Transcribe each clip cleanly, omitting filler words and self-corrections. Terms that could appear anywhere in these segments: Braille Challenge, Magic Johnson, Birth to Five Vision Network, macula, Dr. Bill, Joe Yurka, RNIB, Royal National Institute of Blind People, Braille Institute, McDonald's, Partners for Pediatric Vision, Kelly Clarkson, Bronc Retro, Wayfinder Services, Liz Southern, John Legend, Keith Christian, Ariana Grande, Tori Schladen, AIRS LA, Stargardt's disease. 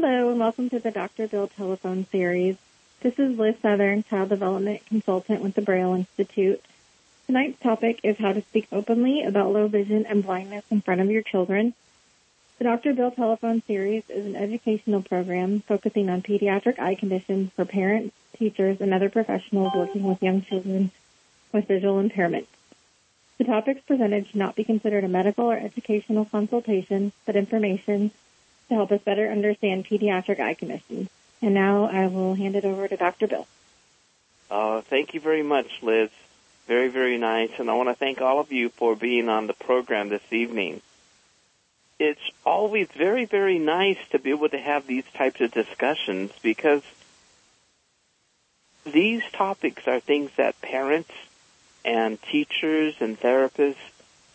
Hello, and welcome to the Dr. Bill Telephone Series. This is Liz Southern, Child Development Consultant with the Braille Institute. Tonight's topic is how to speak openly about low vision and blindness in front of your children. The Dr. Bill Telephone Series is an educational program focusing on pediatric eye conditions for parents, teachers, and other professionals working with young children with visual impairments. The topics presented should not be considered a medical or educational consultation, but information to help us better understand pediatric eye conditions. And now I will hand it over to Dr. Bill. Thank you very much, Liz. Very, very nice. And I want to thank all of you for being on the program this evening. It's always very, very nice to be able to have these types of discussions because these topics are things that parents and teachers and therapists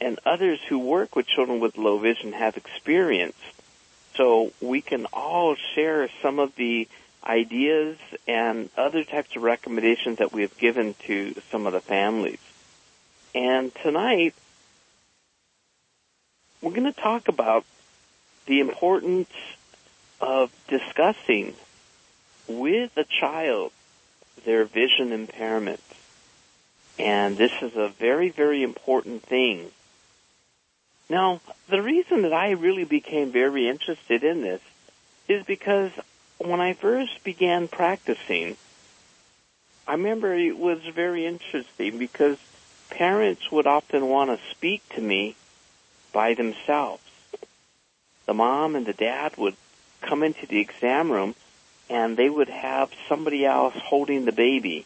and others who work with children with low vision have experienced. So we can all share some of the ideas and other types of recommendations that we have given to some of the families. And tonight, we're going to talk about the importance of discussing with a child their vision impairments. And this is a very, very important thing. Now, the reason that I really became very interested in this is because when I first began practicing, I remember it was very interesting because parents would often want to speak to me by themselves. The mom and the dad would come into the exam room and they would have somebody else holding the baby,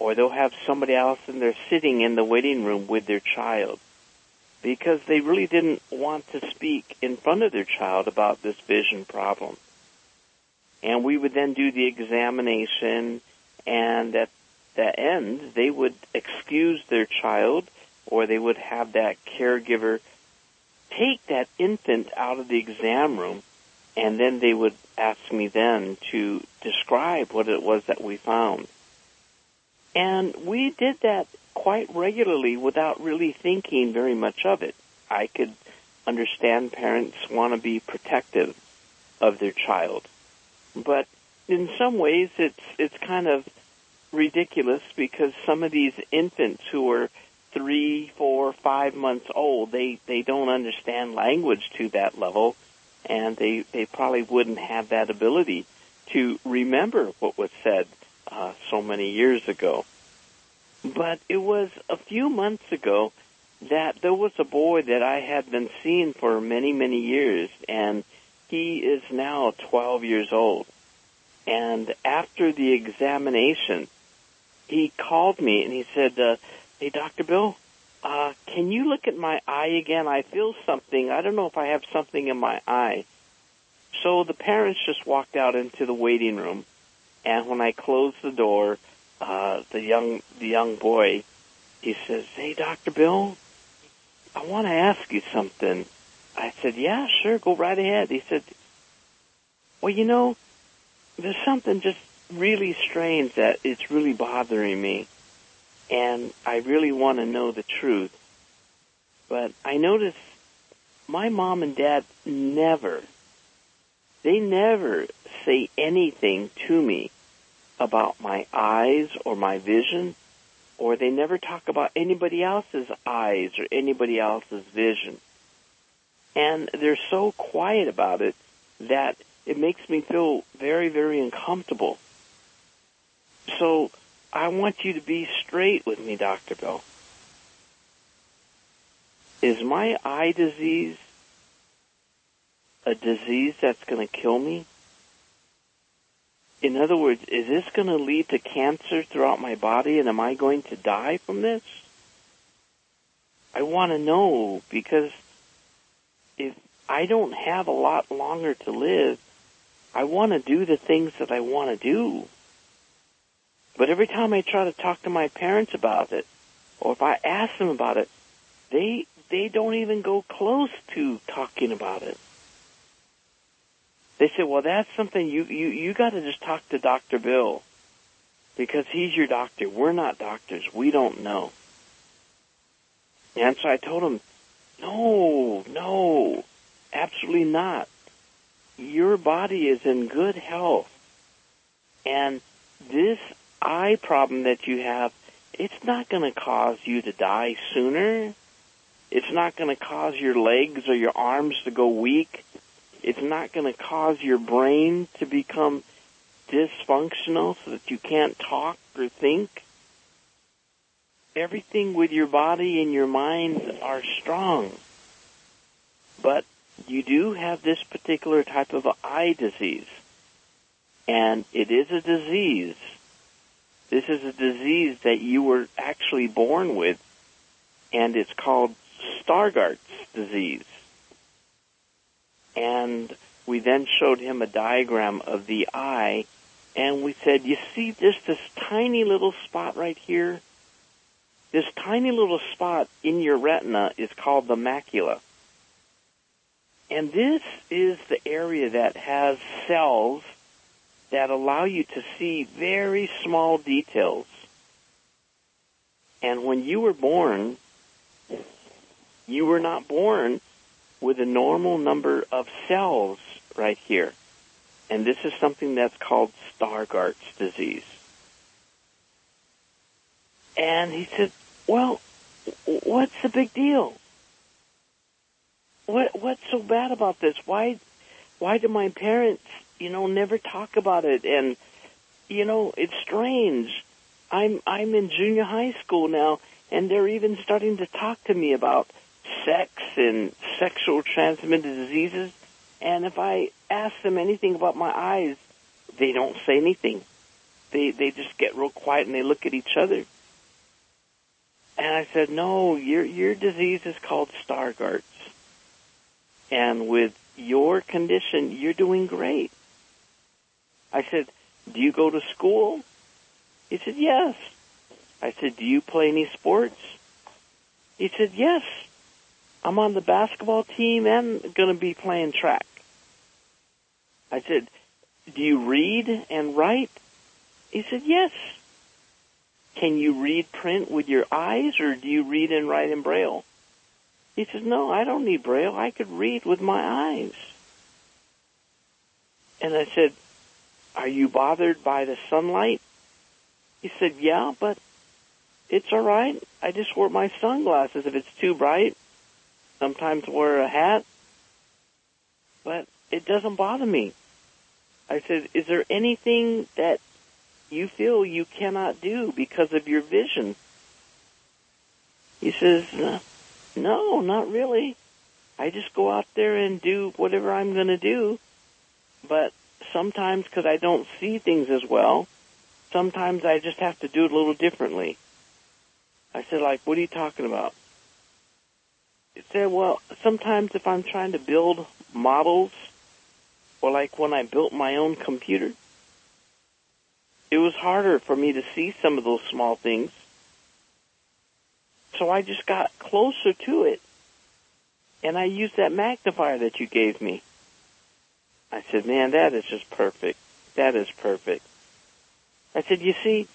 or they'll have somebody else in there sitting in the waiting room with their child, because they really didn't want to speak in front of their child about this vision problem. And we would then do the examination, and at the end, they would excuse their child, or they would have that caregiver take that infant out of the exam room, and then they would ask me then to describe what it was that we found. And we did that quite regularly without really thinking very much of it. I could understand parents want to be protective of their child. But in some ways it's kind of ridiculous because some of these infants who are 3, 4, 5 months old, they don't understand language to that level, and they probably wouldn't have that ability to remember what was said so many years ago. But it was a few months ago that there was a boy that I had been seeing for many, many years, and he is now 12 years old. And after the examination, he called me and he said, hey, Dr. Bill, can you look at my eye again? I feel something. I don't know if I have something in my eye. So the parents just walked out into the waiting room, and when I closed the door, the young boy, he says, hey, Dr. Bill, I want to ask you something. I said, yeah, sure, go right ahead. He said, well, you know, there's something just really strange that it's really bothering me, and I really want to know the truth. But I noticed my mom and dad never say anything to me about my eyes or my vision, or they never talk about anybody else's eyes or anybody else's vision. And they're so quiet about it that it makes me feel very, very uncomfortable. So I want you to be straight with me, Dr. Bill. Is my eye disease a disease that's going to kill me? In other words, is this going to lead to cancer throughout my body, and am I going to die from this? I want to know, because if I don't have a lot longer to live, I want to do the things that I want to do. But every time I try to talk to my parents about it, or if I ask them about it, they don't even go close to talking about it. They say, well, that's something you got to just talk to Dr. Bill, because he's your doctor. We're not doctors. We don't know. And so I told him, no, absolutely not. your body is in good health. And this eye problem that you have, it's not going to cause you to die sooner. It's not going to cause your legs or your arms to go weak. It's not going to cause your brain to become dysfunctional so that you can't talk or think. Everything with your body and your mind are strong. But you do have this particular type of eye disease. And it is a disease. This is a disease that you were actually born with, and it's called Stargardt's disease. And we then showed him a diagram of the eye, and we said, you see this tiny little spot right here? This tiny little spot in your retina is called the macula. And this is the area that has cells that allow you to see very small details. And when you were born, you were not born with a normal number of cells right here. And this is something that's called Stargardt's disease. And he said, well, what's the big deal? What's so bad about this? Why do my parents, never talk about it? And, it's strange. I'm in junior high school now, and they're even starting to talk to me about sex and sexual transmitted diseases. And if I ask them anything about my eyes, they don't say anything. They just get real quiet and they look at each other. And I said, no, your disease is called Stargardt's. And with your condition, you're doing great. I said, do you go to school? He said, yes. I said, do you play any sports? He said, yes. I'm on the basketball team and going to be playing track. I said, do you read and write? He said, yes. Can you read print with your eyes, or do you read and write in Braille? He says, no, I don't need Braille. I could read with my eyes. And I said, are you bothered by the sunlight? He said, yeah, but it's all right. I just wear my sunglasses if it's too bright. Sometimes wear a hat, but it doesn't bother me. I said, is there anything that you feel you cannot do because of your vision? He says, no, not really. I just go out there and do whatever I'm going to do, but sometimes because I don't see things as well, sometimes I just have to do it a little differently. I said, like, what are you talking about? He said, well, sometimes if I'm trying to build models, or like when I built my own computer, it was harder for me to see some of those small things. So I just got closer to it, and I used that magnifier that you gave me. I said, man, that is just perfect. That is perfect. I said, you see,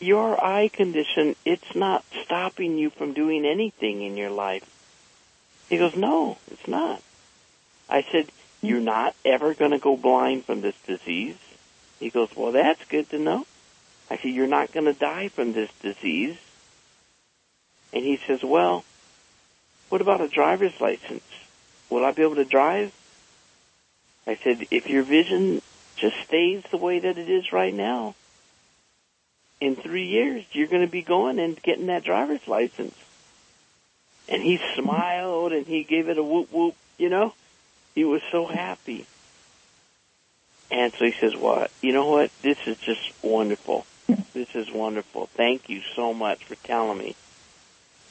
your eye condition, it's not stopping you from doing anything in your life. He goes, no, it's not. I said, you're not ever going to go blind from this disease. He goes, well, that's good to know. I said, you're not going to die from this disease. And he says, well, what about a driver's license? Will I be able to drive? I said, if your vision just stays the way that it is right now, in 3 years, you're going to be going and getting that driver's license. And he smiled, and he gave it a whoop-whoop, He was so happy. And so he says, well, you know what? This is just wonderful. This is wonderful. Thank you so much for telling me.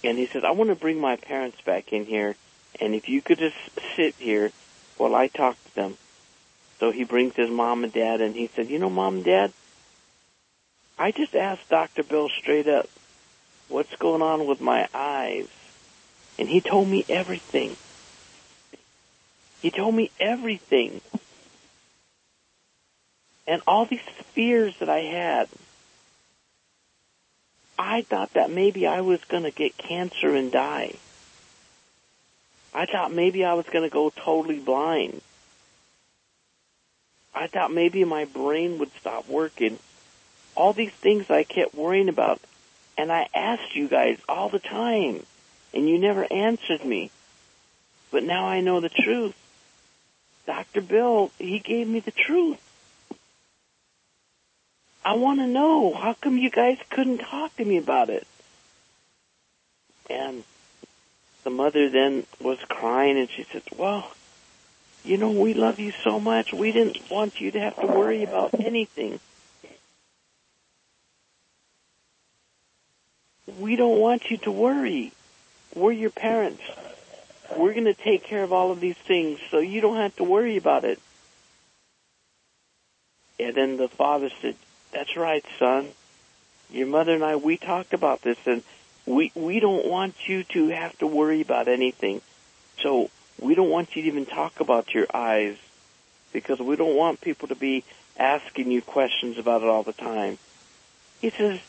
And he said, I want to bring my parents back in here, and if you could just sit here while I talk to them. So he brings his mom and dad, and he said, Mom and Dad, I just asked Dr. Bill straight up, what's going on with my eyes? And he told me everything. He told me everything. And all these fears that I had, I thought that maybe I was going to get cancer and die. I thought maybe I was going to go totally blind. I thought maybe my brain would stop working. All these things I kept worrying about, and I asked you guys all the time, and you never answered me. But now I know the truth. Dr. Bill, he gave me the truth. I want to know, how come you guys couldn't talk to me about it? And the mother then was crying, and she said, well, you know, we love you so much. We didn't want you to have to worry about anything. We don't want you to worry. We're your parents. We're going to take care of all of these things, so you don't have to worry about it. And then the father said, that's right, son. Your mother and I, we talked about this, and we don't want you to have to worry about anything. So we don't want you to even talk about your eyes, because we don't want people to be asking you questions about it all the time. He says,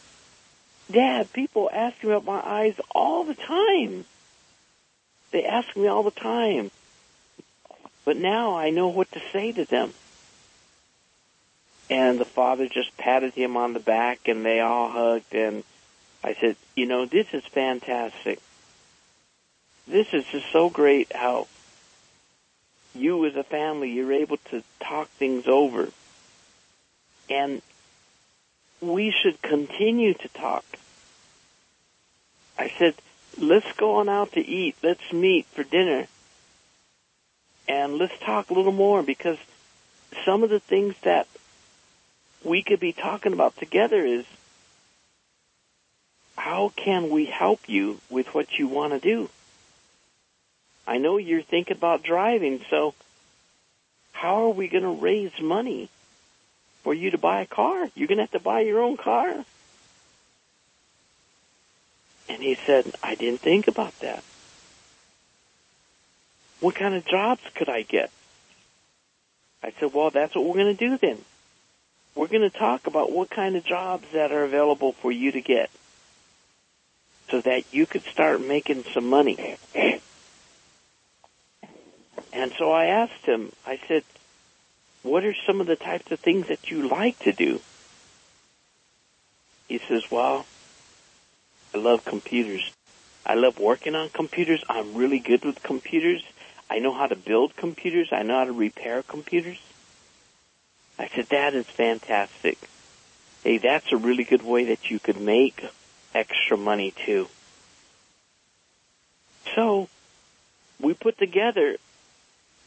Dad, people ask me about my eyes all the time. They ask me all the time. But now I know what to say to them. And the father just patted him on the back, and they all hugged. And I said, you know, this is fantastic. This is just so great how you as a family, you're able to talk things over. And we should continue to talk. I said, let's go on out to eat. Let's meet for dinner. And let's talk a little more, because some of the things that we could be talking about together is, how can we help you with what you want to do? I know you're thinking about driving, so how are we going to raise money for you to buy a car? You're going to have to buy your own car. And he said, I didn't think about that. What kind of jobs could I get? I said, well, that's what we're going to do then. We're going to talk about what kind of jobs that are available for you to get, so that you could start making some money. And so I asked him, I said, what are some of the types of things that you like to do? He says, well, I love computers. I love working on computers. I'm really good with computers. I know how to build computers. I know how to repair computers. I said, that is fantastic. Hey, that's a really good way that you could make extra money too. So we put together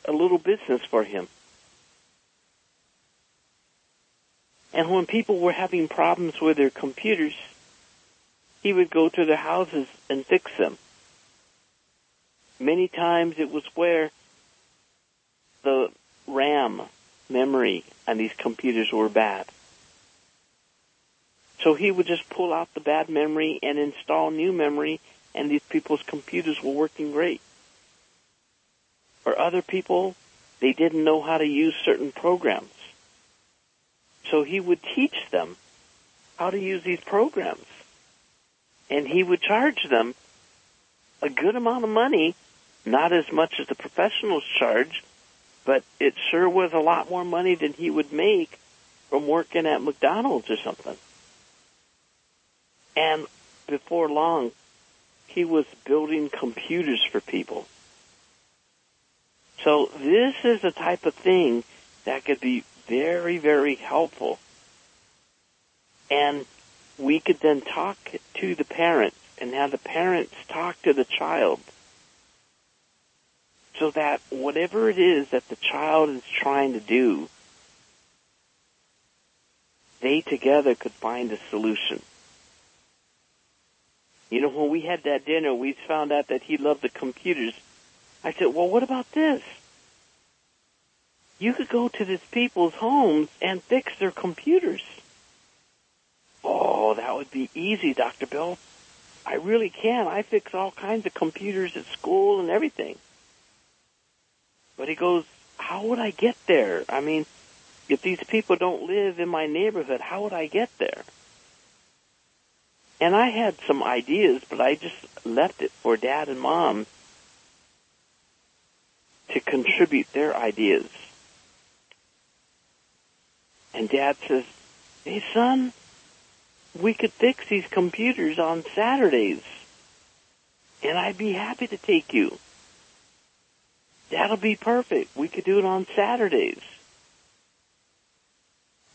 a little business for him. And when people were having problems with their computers, he would go to their houses and fix them. Many times it was where the RAM memory on these computers were bad. So he would just pull out the bad memory and install new memory, and these people's computers were working great. Or other people, they didn't know how to use certain programs. So he would teach them how to use these programs. And he would charge them a good amount of money, not as much as the professionals charge, but it sure was a lot more money than he would make from working at McDonald's or something. And before long, he was building computers for people. So this is the type of thing that could be very, very helpful. And we could then talk to the parents and have the parents talk to the child, so that whatever it is that the child is trying to do, they together could find a solution. You know, when we had that dinner, we found out that he loved the computers. I said, well, what about this? You could go to these people's homes and fix their computers. Oh, that would be easy, Dr. Bill. I really can. I fix all kinds of computers at school and everything. But he goes, how would I get there? I mean, if these people don't live in my neighborhood, how would I get there? And I had some ideas, but I just left it for Dad and Mom to contribute their ideas. And Dad says, "Hey, son, we could fix these computers on Saturdays, and I'd be happy to take you. That'll be perfect. We could do it on Saturdays."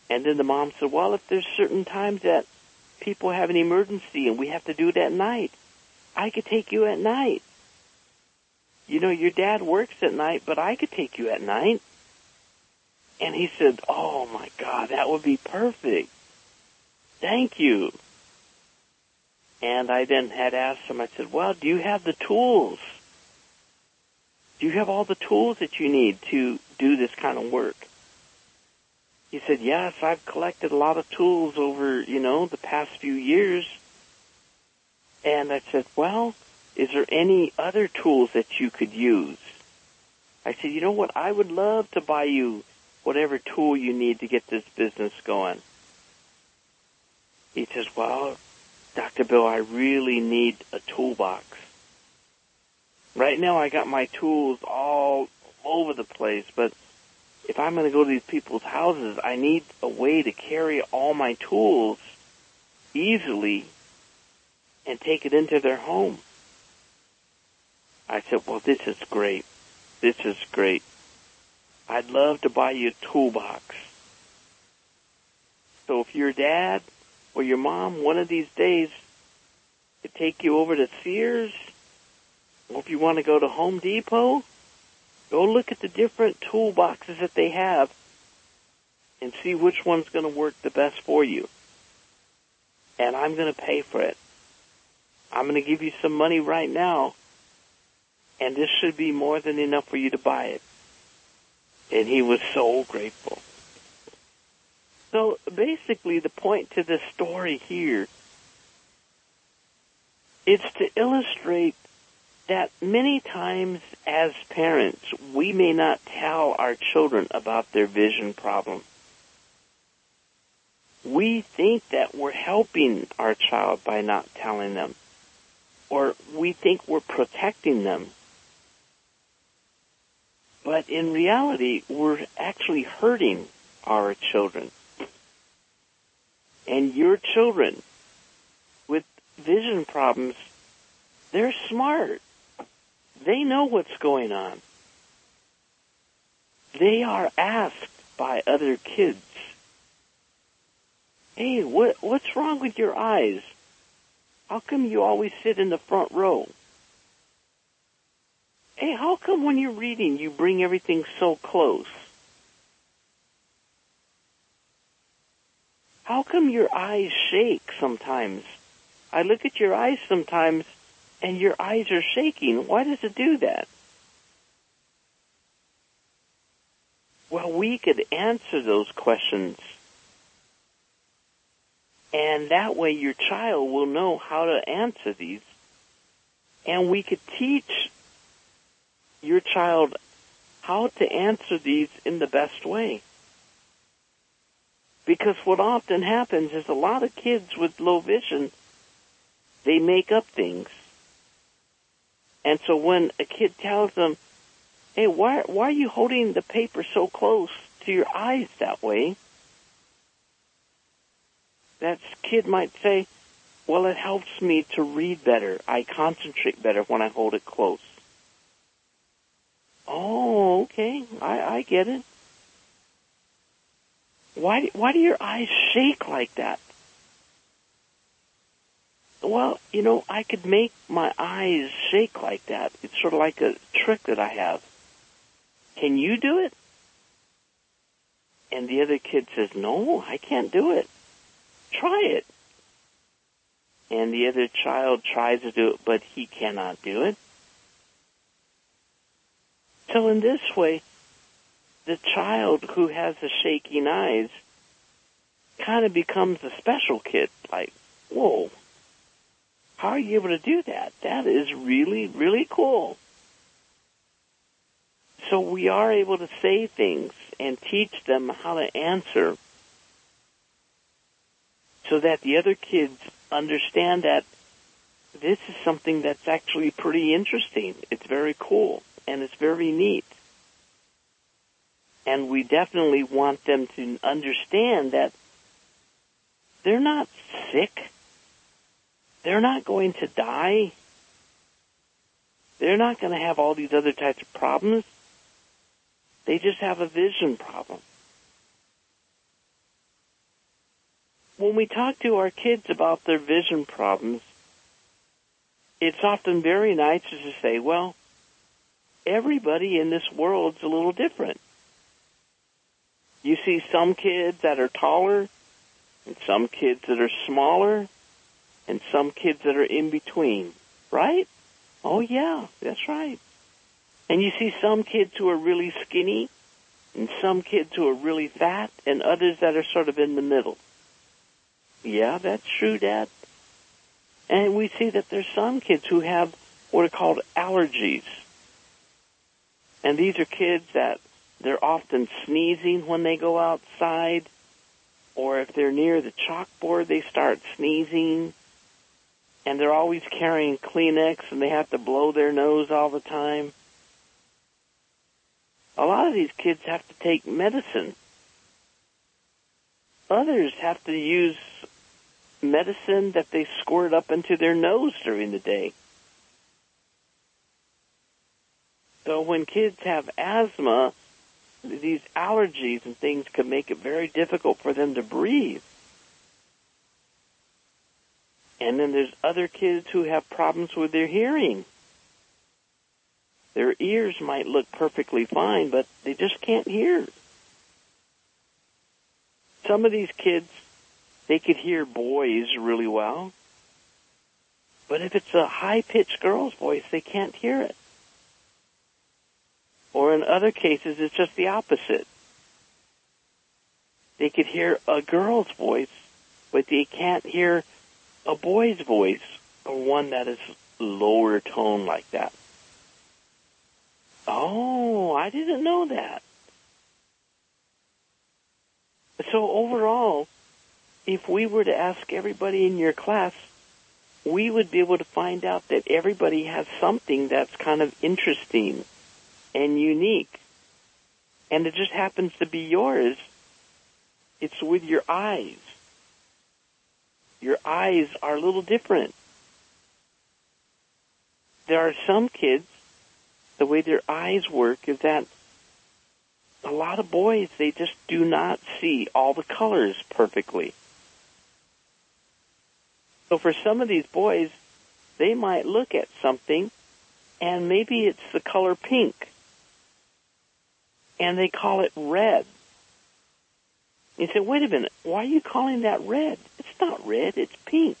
And then the mom said, "Well, if there's certain times that people have an emergency and we have to do it at night, I could take you at night. You know, your dad works at night, but I could take you at night." And he said, "Oh, my God, that would be perfect. Thank you." And I then had asked him, I said, "Well, do you have the tools? Do you have all the tools that you need to do this kind of work?" He said, "Yes, I've collected a lot of tools over, you know, the past few years." And I said, "Well, is there any other tools that you could use?" I said, "You know what, I would love to buy you whatever tool you need to get this business going." He says, "Well, Dr. Bill, I really need a toolbox. Right now I got my tools all over the place, but if I'm going to go to these people's houses, I need a way to carry all my tools easily and take it into their home." I said, "Well, this is great. This is great. I'd love to buy you a toolbox. So if your dad or your mom one of these days could take you over to Sears, or if you want to go to Home Depot, go look at the different toolboxes that they have and see which one's going to work the best for you. And I'm going to pay for it. I'm going to give you some money right now, and this should be more than enough for you to buy it." And he was so grateful. So basically the point to this story here is to illustrate that many times as parents, we may not tell our children about their vision problem. We think that we're helping our child by not telling them, or we think we're protecting them. But in reality, we're actually hurting our children. And your children with vision problems, they're smart. They know what's going on. They are asked by other kids, "Hey, what's wrong with your eyes? How come you always sit in the front row? Hey, how come when you're reading you bring everything so close? How come your eyes shake sometimes? I look at your eyes sometimes and your eyes are shaking. Why does it do that?" Well, we could answer those questions. And that way your child will know how to answer these. And we could teach your child how to answer these in the best way. Because what often happens is a lot of kids with low vision, they make up things. And so when a kid tells them, "Hey, why are you holding the paper so close to your eyes that way?" That kid might say, "Well, it helps me to read better. I concentrate better when I hold it close." "Oh, okay, I get it. Why do your eyes shake like that?" "Well, you know, I could make my eyes shake like that. It's sort of like a trick that I have. Can you do it?" And the other kid says, "No, I can't do it." "Try it." And the other child tries to do it, but he cannot do it. So in this way, the child who has the shaking eyes kind of becomes a special kid. Like, "Whoa, how are you able to do that? That is really, really cool." So we are able to say things and teach them how to answer so that the other kids understand that this is something that's actually pretty interesting. It's very cool, and it's very neat. And we definitely want them to understand that they're not sick. They're not going to die. They're not going to have all these other types of problems. They just have a vision problem. When we talk to our kids about their vision problems, it's often very nice to say, well, everybody in this world's a little different. You see some kids that are taller, and some kids that are smaller, and some kids that are in between, right? Oh, yeah, that's right. And you see some kids who are really skinny, and some kids who are really fat, and others that are sort of in the middle. Yeah, that's true, Dad. And we see that there's some kids who have what are called allergies. And these are kids that they're often sneezing when they go outside, or if they're near the chalkboard, they start sneezing, and they're always carrying Kleenex, and they have to blow their nose all the time. A lot of these kids have to take medicine. Others have to use medicine that they squirt up into their nose during the day. So when kids have asthma, these allergies and things can make it very difficult for them to breathe. And then there's other kids who have problems with their hearing. Their ears might look perfectly fine, but they just can't hear. Some of these kids, they could hear boys really well, but if it's a high-pitched girl's voice, they can't hear it. Or in other cases, it's just the opposite. They could hear a girl's voice, but they can't hear a boy's voice, or one that is lower tone like that. Oh, I didn't know that. So overall, if we were to ask everybody in your class, we would be able to find out that everybody has something that's kind of interesting and unique, and it just happens to be yours. It's with your eyes. Your eyes are a little different. There are some kids, the way their eyes work is that a lot of boys, they just do not see all the colors perfectly. So for some of these boys, they might look at something, and maybe it's the color pink, and they call it red. You say, wait a minute, why are you calling that red? It's not red, it's pink.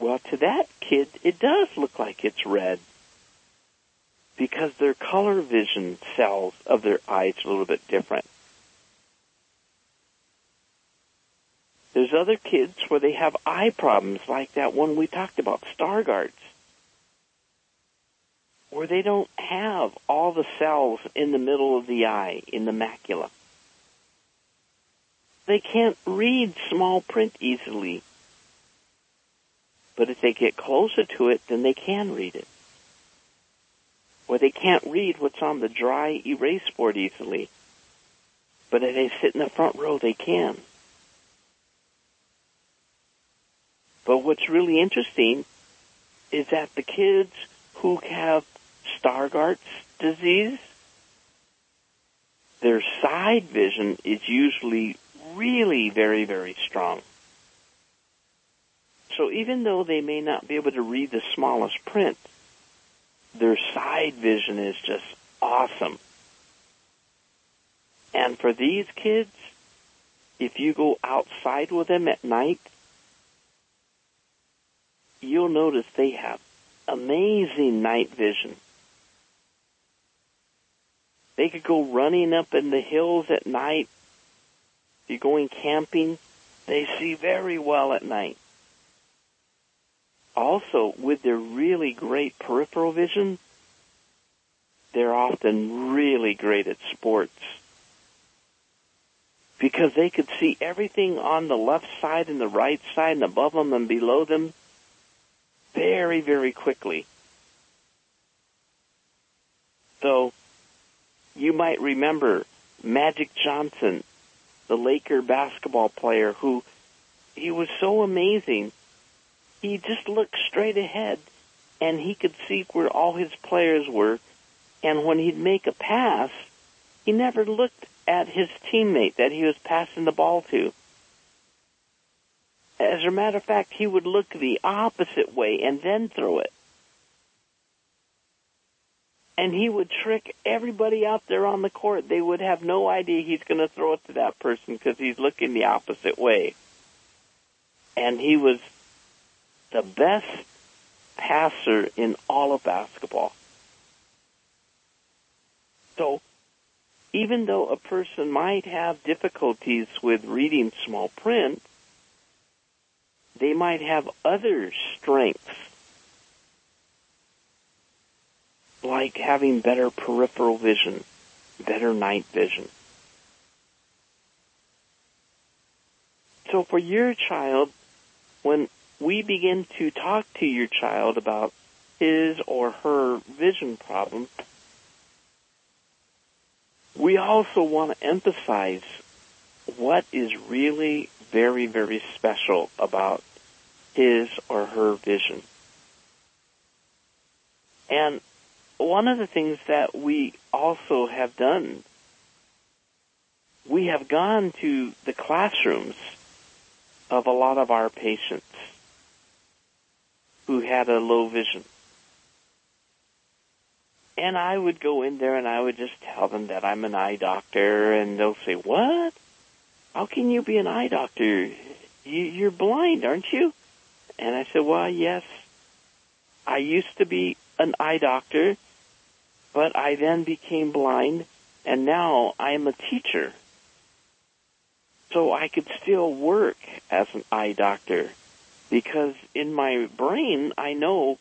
Well, to that kid, it does look like it's red, because their color vision cells of their eyes are a little bit different. There's other kids where they have eye problems like that one we talked about, Stargardt's, where they don't have all the cells in the middle of the eye, in the macula. They can't read small print easily, but if they get closer to it, then they can read it. Or they can't read what's on the dry erase board easily, but if they sit in the front row, they can. But what's really interesting is that the kids who have Stargardt's disease, their side vision is usually really very, very strong. So even though they may not be able to read the smallest print, their side vision is just awesome. And for these kids, if you go outside with them at night, you'll notice they have amazing night vision. They could go running up in the hills at night. If you're going camping, they see very well at night. Also, with their really great peripheral vision, they're often really great at sports, because they could see everything on the left side and the right side and above them and below them very, very quickly. So You might remember Magic Johnson, the Laker basketball player, who he was so amazing. He just looked straight ahead, and he could see where all his players were. And when he'd make a pass, he never looked at his teammate that he was passing the ball to. As a matter of fact, he would look the opposite way and then throw it. And he would trick everybody out there on the court. They would have no idea he's going to throw it to that person because he's looking the opposite way. And he was the best passer in all of basketball. So even though a person might have difficulties with reading small print, they might have other strengths, like having better peripheral vision, better night vision. So for your child, when we begin to talk to your child about his or her vision problem, we also want to emphasize what is really very, very special about his or her vision. And one of the things that we also have done, we have gone to the classrooms of a lot of our patients who had a low vision. And I would go in there and I would just tell them that I'm an eye doctor, and they'll say, "What? How can you be an eye doctor? You're blind, aren't you?" And I said, "Well, yes, I used to be an eye doctor, but I then became blind, and now I'm a teacher. So I could still work as an eye doctor because in my brain I know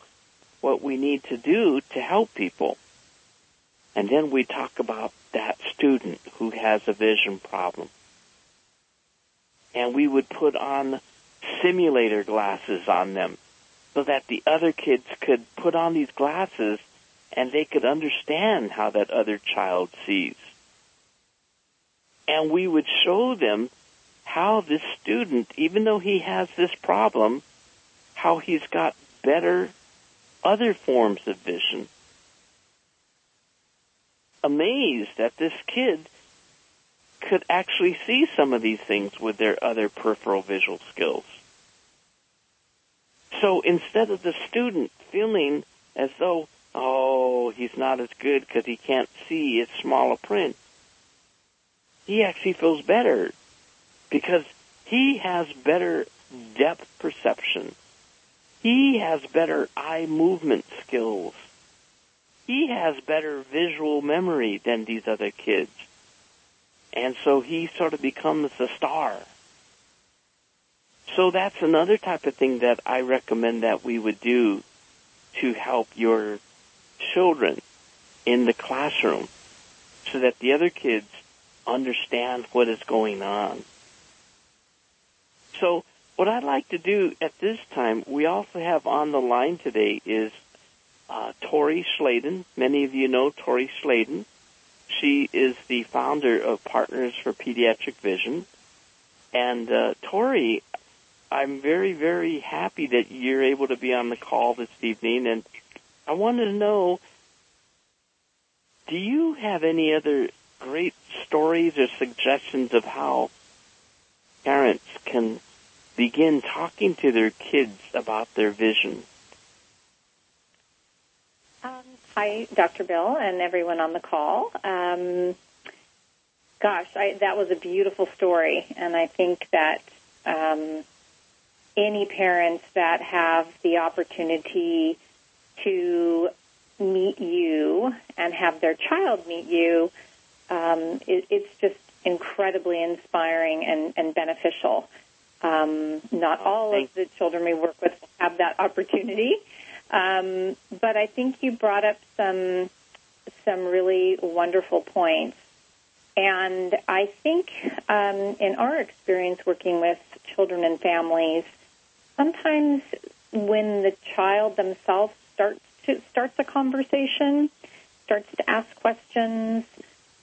what we need to do to help people." And then we talk about that student who has a vision problem. And we would put on simulator glasses on them so that the other kids could put on these glasses and they could understand how that other child sees. And we would show them how this student, even though he has this problem, how he's got better other forms of vision. Amazed that this kid could actually see some of these things with their other peripheral visual skills. So instead of the student feeling as though, oh, he's not as good because he can't see his smaller print, he actually feels better because he has better depth perception. He has better eye movement skills. He has better visual memory than these other kids. And so he sort of becomes the star. So that's another type of thing that I recommend that we would do to help your children in the classroom so that the other kids understand what is going on. So what I'd like to do at this time, we also have on the line today is Tori Schladen. Many of you know Tori Schladen. She is the founder of Partners for Pediatric Vision. And Tori, I'm very, very happy that you're able to be on the call this evening. And I wanted to know, do you have any other great stories or suggestions of how parents can begin talking to their kids about their vision? Hi, Dr. Bill, and everyone on the call. That was a beautiful story, and I think that any parents that have the opportunity to meet you and have their child meet you, it's just incredibly inspiring and beneficial. Not all of the children we work with have that opportunity. But I think you brought up some really wonderful points. And I think in our experience working with children and families, sometimes when the child themselves starts a conversation, starts to ask questions,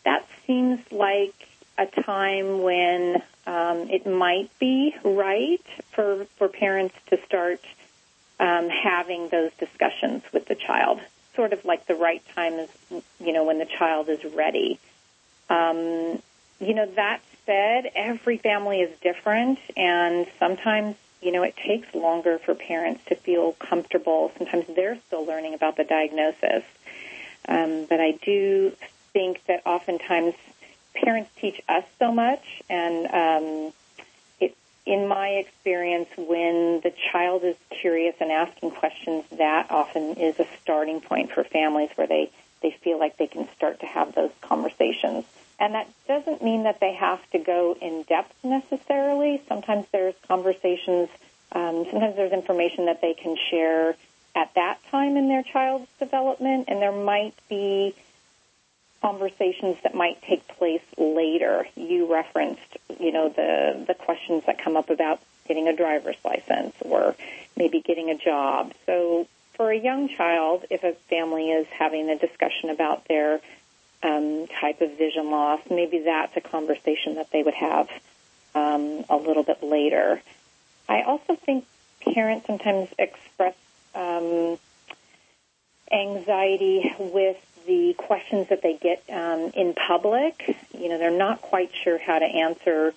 that seems like a time when it might be right for parents to start having those discussions with the child, sort of like the right time is, you know, when the child is ready. You know, that said, every family is different, and sometimes, you know, it takes longer for parents to feel comfortable. Sometimes they're still learning about the diagnosis. But I do think that oftentimes parents teach us so much, and in my experience, when the child is curious and asking questions, that often is a starting point for families where they feel like they can start to have those conversations. And that doesn't mean that they have to go in depth necessarily. Sometimes there's conversations, sometimes there's information that they can share at that time in their child's development, and there might be conversations that might take place later. You referenced, you know, the questions that come up about getting a driver's license or maybe getting a job. So for a young child, if a family is having a discussion about their type of vision loss, maybe that's a conversation that they would have a little bit later. I also think parents sometimes express anxiety with the questions that they get in public. You know, they're not quite sure how to answer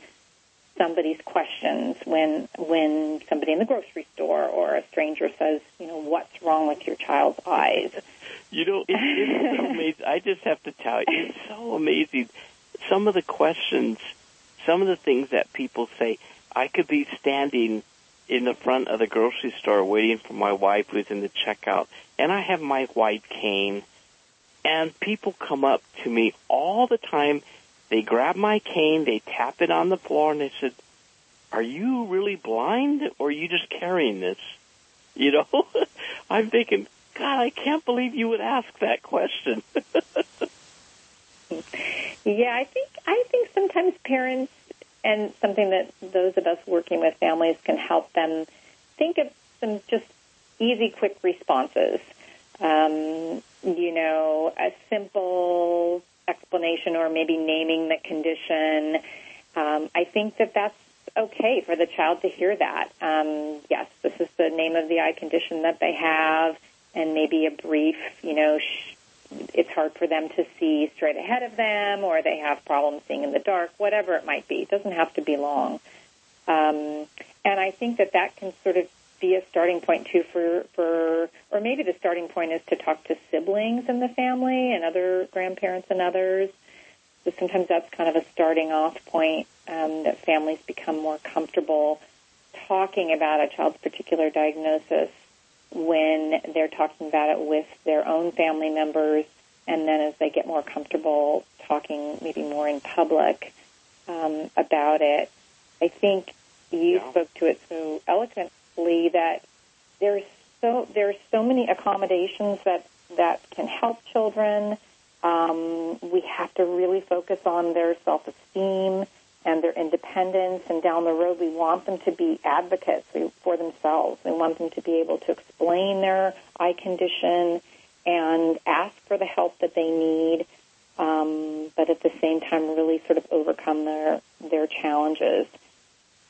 somebody's questions when somebody in the grocery store or a stranger says, you know, what's wrong with your child's eyes? You know, it's so amazing. I just have to tell you, it's so amazing. Some of the questions, some of the things that people say. I could be standing in the front of the grocery store waiting for my wife who's in the checkout, and I have my white cane, and people come up to me all the time. They grab my cane, they tap it on the floor, and they said, are you really blind, or are you just carrying this? You know, I'm thinking, God, I can't believe you would ask that question. Yeah, I think sometimes parents, and something that those of us working with families can help them think of some just easy, quick responses. You know, a simple explanation or maybe naming the condition. I think that that's okay for the child to hear that. Yes, this is the name of the eye condition that they have, and maybe a brief, you know, it's hard for them to see straight ahead of them, or they have problems seeing in the dark, whatever it might be. It doesn't have to be long. And I think that that can sort of be a starting point, too, for or maybe the starting point is to talk to siblings in the family and other grandparents and others. So sometimes that's kind of a starting off point, that families become more comfortable talking about a child's particular diagnosis when they're talking about it with their own family members, and then as they get more comfortable talking maybe more in public about it. I think you spoke to it so eloquently that there's so many accommodations that can help children. We have to really focus on their self-esteem and their independence, and down the road we want them to be advocates for themselves. We want them to be able to explain their eye condition and ask for the help that they need, but at the same time really sort of overcome their challenges.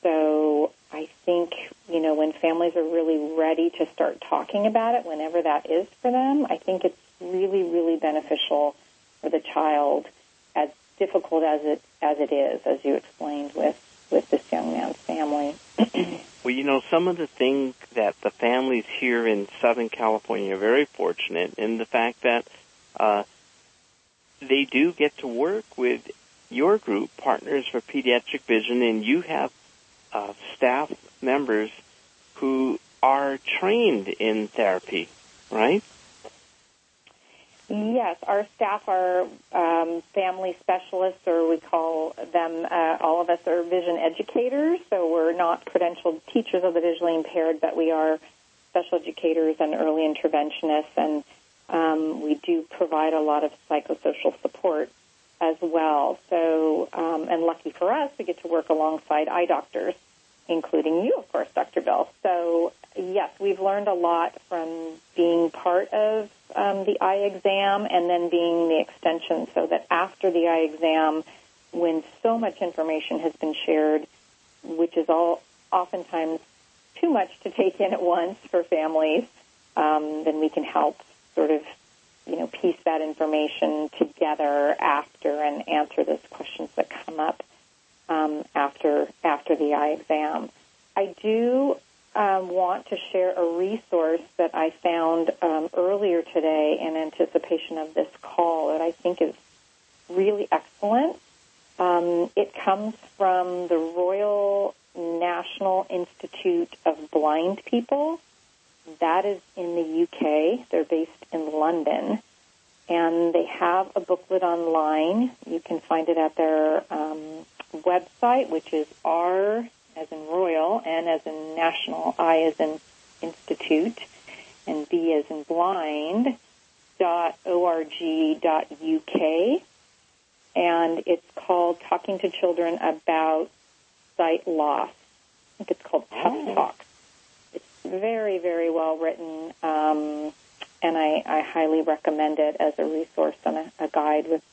So I think, you know, when families are really ready to start talking about it, whenever that is for them, I think it's really, really beneficial for the child, as difficult as it is, as you explained with this young man's family. Well, you know, some of the things that the families here in Southern California are very fortunate in the fact that they do get to work with your group, Partners for Pediatric Vision, and you have staff members who are trained in therapy, right? Yes, our staff are family specialists, or we call them, all of us are vision educators, so we're not credentialed teachers of the visually impaired, but we are special educators and early interventionists, and we do provide a lot of psychosocial support as well. So, and lucky for us, we get to work alongside eye doctors, including you, of course, Dr. Bill. So, yes, we've learned a lot from being part of the eye exam and then being the extension, so that after the eye exam, when so much information has been shared, which is all oftentimes too much to take in at once for families, then we can help sort of, piece that information together after and answer those questions that come up after the eye exam. I do want to share a resource that I found earlier today in anticipation of this call that I think is really excellent. It comes from the Royal National Institute of Blind People. That is in the UK. They're based in London. And they have a booklet online. You can find it at their website, which is R as in Royal, N as in National, I as in Institute, and B as in Blind, .org.uk. And it's called Talking to Children About Sight Loss. I think it's called Tough Talk. It's very, very well written, and I highly recommend it as a resource and a guide with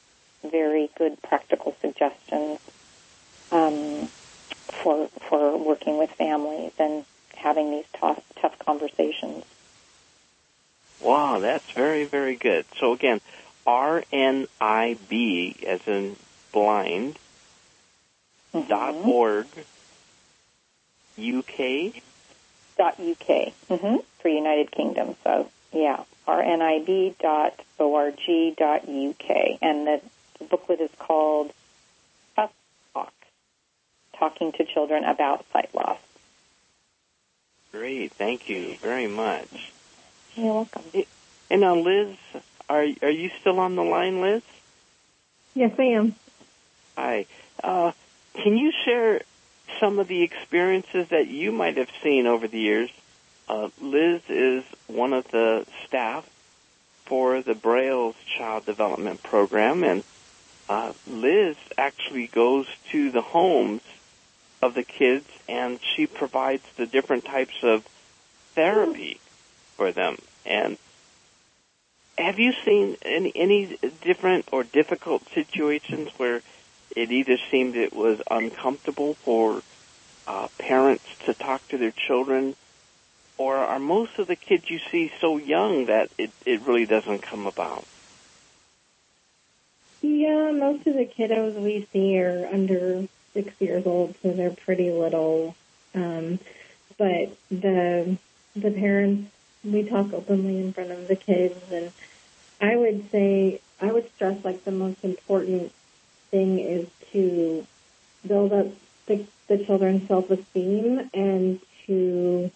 very good practical suggestions for working with families and having these tough conversations. Wow, that's very, very good. So, again, RNIB, as in blind, .org, UK? .UK, for United Kingdom. So, yeah, RNIB.org.uk. And the booklet is called Tough Talk, Talking to Children About Sight Loss. Great. Thank you very much. You're welcome. And now, Liz, are you still on the line, Liz? Yes, I am. Hi. Can you share some of the experiences that you might have seen over the years? Liz is one of the staff for the Braille's Child Development Program, and Liz actually goes to the homes of the kids, and she provides the different types of therapy for them. And have you seen any different or difficult situations where it either seemed it was uncomfortable for parents to talk to their children, or are most of the kids you see so young that it really doesn't come about? Yeah, most of the kiddos we see are under 6 years old, so they're pretty little. But the parents, we talk openly in front of the kids, and I would say, I would stress like the most important thing is to build up the children's self-esteem and to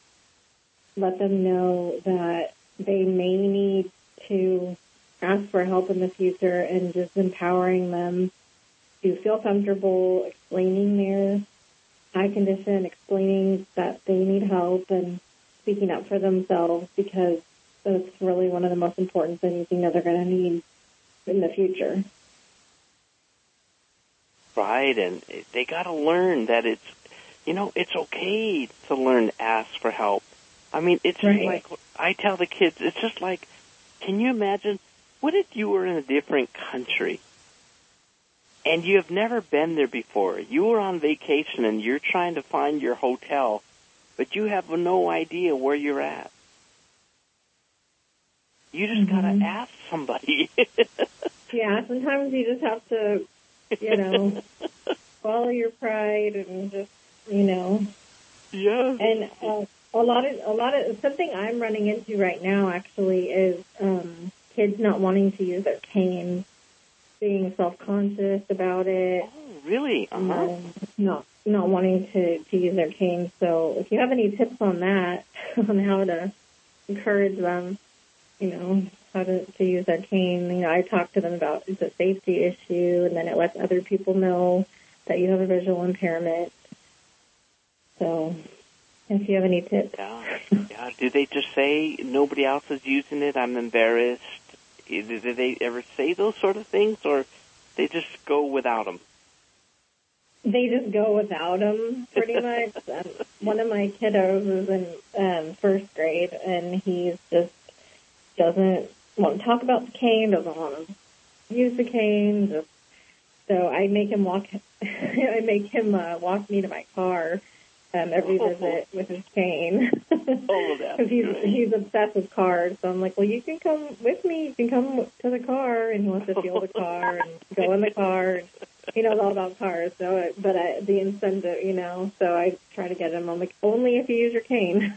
let them know that they may need to ask for help in the future, and just empowering them to feel comfortable explaining their eye condition, explaining that they need help, and speaking up for themselves, because that's really one of the most important things that they're going to need in the future. Right, and they got to learn that it's okay to learn to ask for help. I mean, it's just like I tell the kids, it's just like, can you imagine, what if you were in a different country and you have never been there before? You were on vacation and you're trying to find your hotel, but you have no idea where you're at. You just got to ask somebody. Yeah, sometimes you just have to, follow your pride and just, Yeah. And a lot of something I'm running into right now actually is kids not wanting to use their cane, being self-conscious about it. Oh, really? Not wanting to use their cane. So if you have any tips on that, on how to encourage them, how to use their cane. I talk to them about it's a safety issue, and then it lets other people know that you have a visual impairment. So if you have any tips. Yeah. Do they just say, nobody else is using it, I'm embarrassed? Do they ever say those sort of things, or they just go without them? They just go without them, pretty much. One of my kiddos is in first grade, and he just doesn't won't talk about the cane, doesn't want to use the cane. So I make him walk. I make him walk me to my car every visit with his cane. Because he's obsessed with cars. So I'm like, well, you can come with me. You can come to the car, and he wants to feel the car and go in the car. And he knows all about cars. But the incentive, you know. So I try to get him. I'm like, only if you use your cane.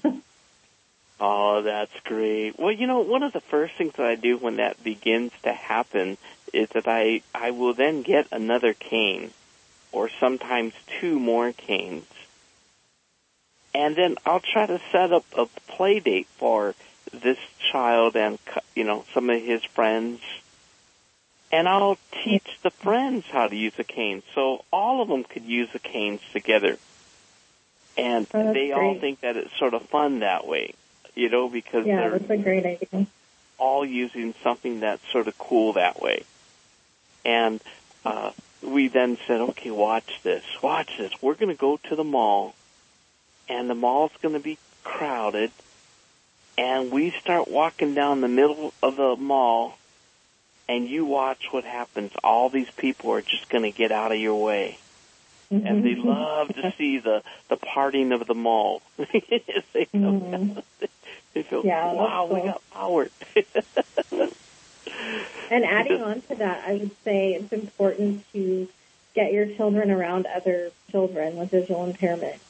Oh, that's great. Well, you know, one of the first things that I do when that begins to happen is that I will then get another cane, or sometimes two more canes. And then I'll try to set up a play date for this child and, you know, some of his friends. And I'll teach the friends how to use a cane. So all of them could use the canes together. And they all think that it's sort of fun that way. You know, because that's a great idea. All using something that's sort of cool that way. And we then said, okay, watch this. We're going to go to the mall, and the mall's going to be crowded, and we start walking down the middle of the mall, and you watch what happens. All these people are just going to get out of your way. Mm-hmm. And they love to see the parting of the mall. They feel, wow, we got power. And adding on to that, I would say it's important to get your children around other children with visual impairment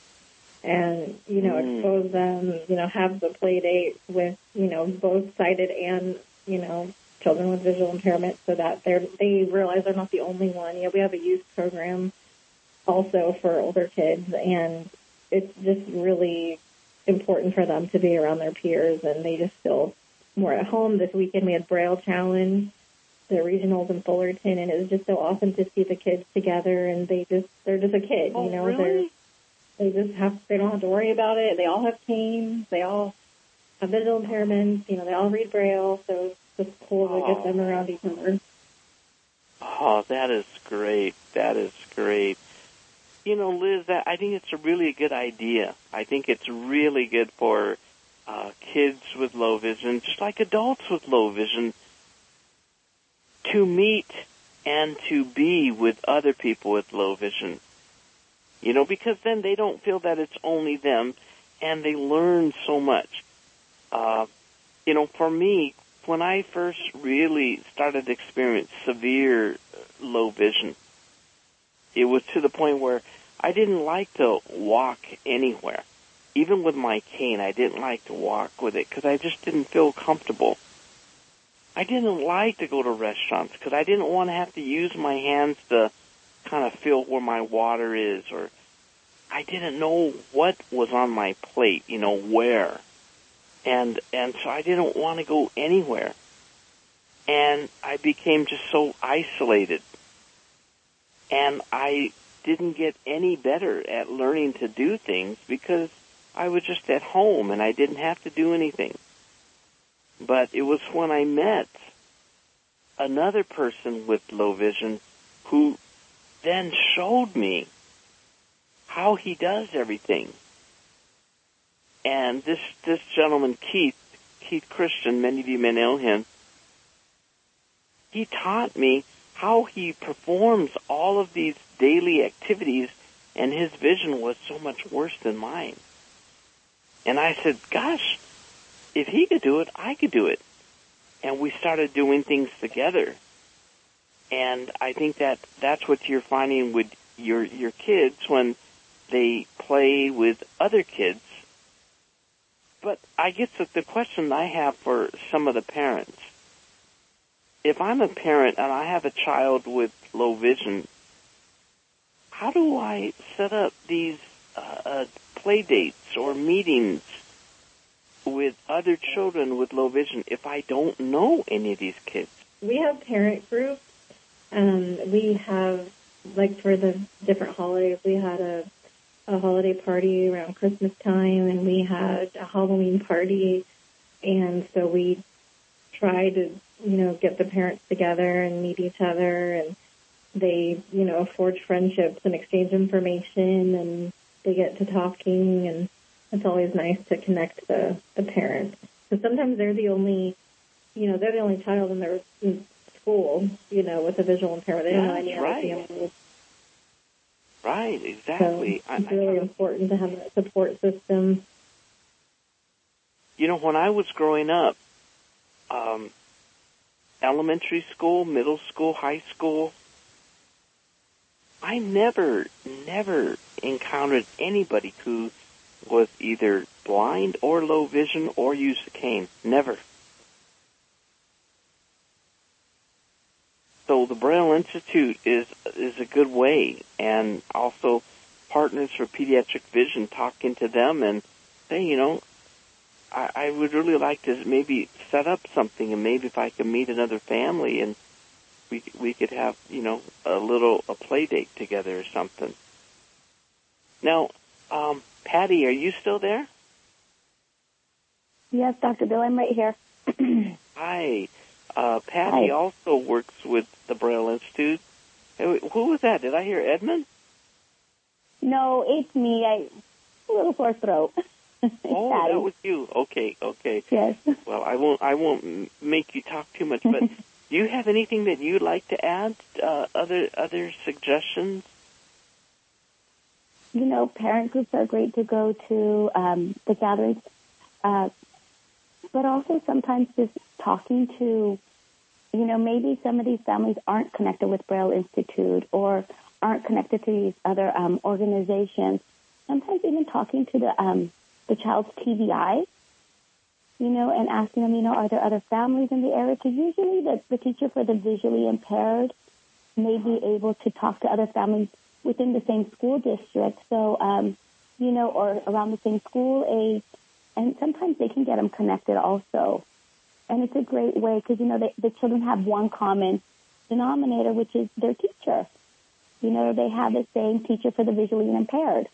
and, you know, expose them, you know, have the play date with, you know, both sighted and, you know, children with visual impairment so that they realize they're not the only one. Yeah, we have a youth program also for older kids, and it's just really important for them to be around their peers, and they just feel more at home. This weekend we had Braille Challenge, the regionals in Fullerton, and it was just so awesome to see the kids together, and they're just a kid, you know. Really? They don't have to worry about it. They all have canes, they all have visual impairments, you know, they all read Braille, so it's just cool to get them around each other. Oh, that is great. That is great. You know, Liz, I think it's a really good idea. I think it's really good for kids with low vision, just like adults with low vision, to meet and to be with other people with low vision. You know, because then they don't feel that it's only them, and they learn so much. You know, for me, when I first really started to experience severe low vision, it was to the point where I didn't like to walk anywhere. Even with my cane, I didn't like to walk with it because I just didn't feel comfortable. I didn't like to go to restaurants because I didn't want to have to use my hands to kind of feel where my water is, or I didn't know what was on my plate, you know, where. And so I didn't want to go anywhere. And I became just so isolated. And I didn't get any better at learning to do things because I was just at home and I didn't have to do anything. But it was when I met another person with low vision who then showed me how he does everything. And this gentleman, Keith Christian, many of you may know him, he taught me how he performs all of these daily activities, and his vision was so much worse than mine. And I said, gosh, if he could do it, I could do it. And we started doing things together. And I think that that's what you're finding with your kids when they play with other kids. But I guess that the question I have for some of the parents, if I'm a parent and I have a child with low vision, how do I set up these play dates or meetings with other children with low vision if I don't know any of these kids? We have parent groups. We have, like, for the different holidays, we had a holiday party around Christmas time, and we had a Halloween party, and so we try to, you know, get the parents together and meet each other, and they, you know, forge friendships and exchange information, and they get to talking, and it's always nice to connect the parents. So sometimes they're the only you know, they're the only child in their school, you know, with a visual impairment. They don't know any other families. Right, exactly. So it's really important to have that support system. You know, when I was growing up, elementary school, middle school, high school, I never encountered anybody who was either blind or low vision or used a cane. Never. So the Braille Institute is a good way, and also Partners for Pediatric Vision, talking to them and saying, you know, I would really like to maybe set up something, and maybe if I could meet another family and we could have, you know, a play date together or something. Now, Patty, are you still there? Yes, Dr. Bill, I'm right here. Hi. Patty also works with the Braille Institute. Who was that? Did I hear Edmund? No, it's me. A little sore throat. Oh, Patty. That was you. Okay. Yes. Well, I won't make you talk too much. But do you have anything that you'd like to add? Other suggestions? You know, parent groups are great to go to, the gatherings, but also sometimes just talking to, you know, maybe some of these families aren't connected with Braille Institute or aren't connected to these other organizations. Sometimes even talking to the child's TBI, you know, and asking them, you know, are there other families in the area? Because usually the teacher for the visually impaired may be able to talk to other families within the same school district, so, you know, or around the same school age, and sometimes they can get them connected also. And it's a great way because, you know, the children have one common denominator, which is their teacher. You know, they have the same teacher for the visually impaired.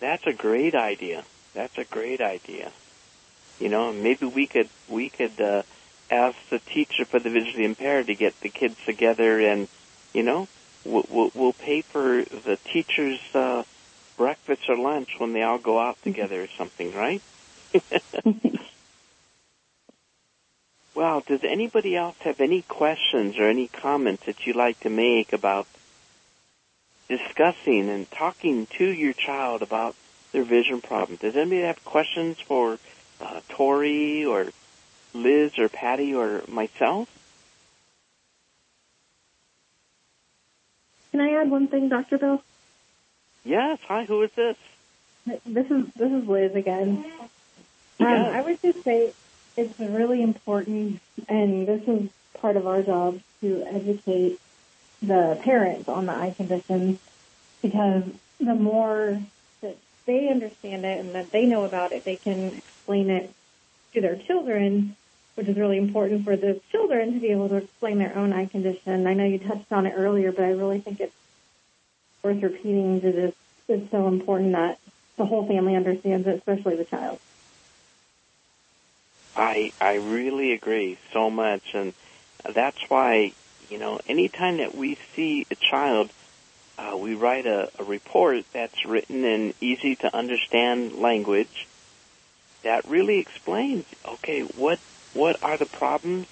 That's a great idea. You know, maybe we could ask the teacher for the visually impaired to get the kids together, and, you know, we'll pay for the teacher's breakfast or lunch when they all go out together or something, right? Well, does anybody else have any questions or any comments that you'd like to make about discussing and talking to your child about their vision problem? Does anybody have questions for Tori or Liz or Patty or myself? Can I add one thing, Dr. Bill? Yes. Hi, who is this? This is Liz again. Yes. I would just say it's really important, and this is part of our job, to educate the parents on the eye condition, because the more that they understand it and that they know about it, they can explain it to their children, which is really important for the children to be able to explain their own eye condition. I know you touched on it earlier, but I really think it's worth repeating that it's so important that the whole family understands it, especially the child. I really agree so much, and that's why, you know, anytime that we see a child, we write a report that's written in easy-to-understand language that really explains, okay, what are the problems?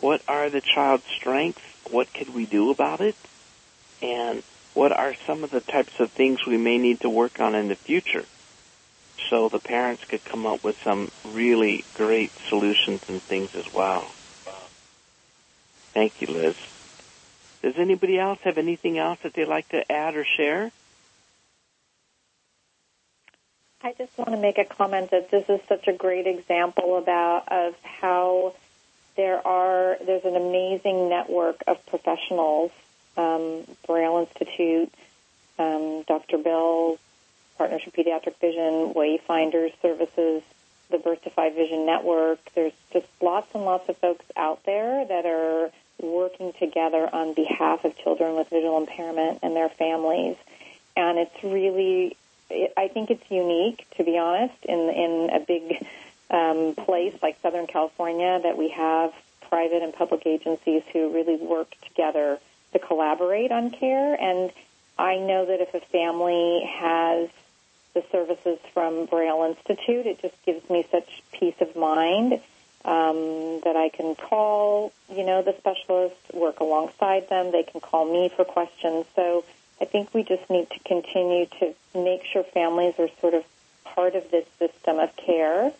What are the child's strengths? What could we do about it? And what are some of the types of things we may need to work on in the future? So the parents could come up with some really great solutions and things as well. Thank you, Liz. Does anybody else have anything else that they'd like to add or share? I just want to make a comment that this is such a great example of how there's an amazing network of professionals, Braille Institute, Dr. Bill, Partners for Pediatric Vision, Wayfinder Services, the Birth to Five Vision Network. There's just lots and lots of folks out there that are working together on behalf of children with visual impairment and their families. And it's really, I think it's unique, to be honest, in a big place like Southern California, that we have private and public agencies who really work together to collaborate on care. And I know that if a family has the services from Braille Institute. It just gives me such peace of mind that I can call, the specialists, work alongside them. They can call me for questions. So I think we just need to continue to make sure families are sort of part of this system of care.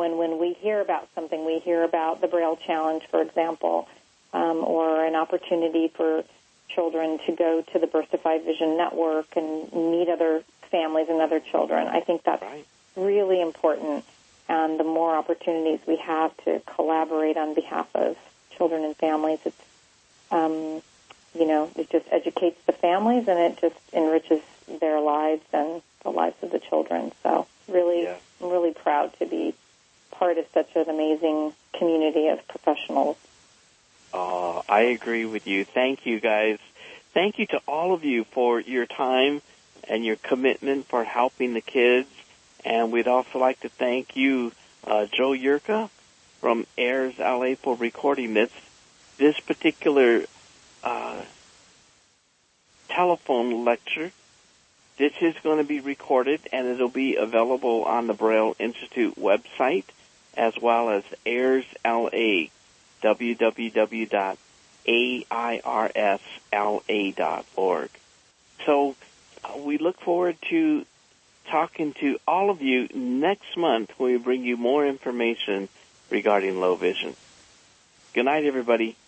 And when we hear about something, we hear about the Braille Challenge, for example, or an opportunity for children to go to the Birth to Five Vision Network and meet other families and other children. I think that's really important. And the more opportunities we have to collaborate on behalf of children and families, it's, it just educates the families and it just enriches their lives and the lives of the children. So really, I'm really proud to be part of such an amazing community of professionals. Oh, I agree with you. Thank you, guys. Thank you to all of you for your time and your commitment for helping the kids. And we'd also like to thank you, Joe Yurka from AIRS LA, for recording this. This particular telephone lecture, this is going to be recorded, and it'll be available on the Braille Institute website as well as AIRS LA, www.airsla.org. So we look forward to talking to all of you next month when we bring you more information regarding low vision. Good night, everybody.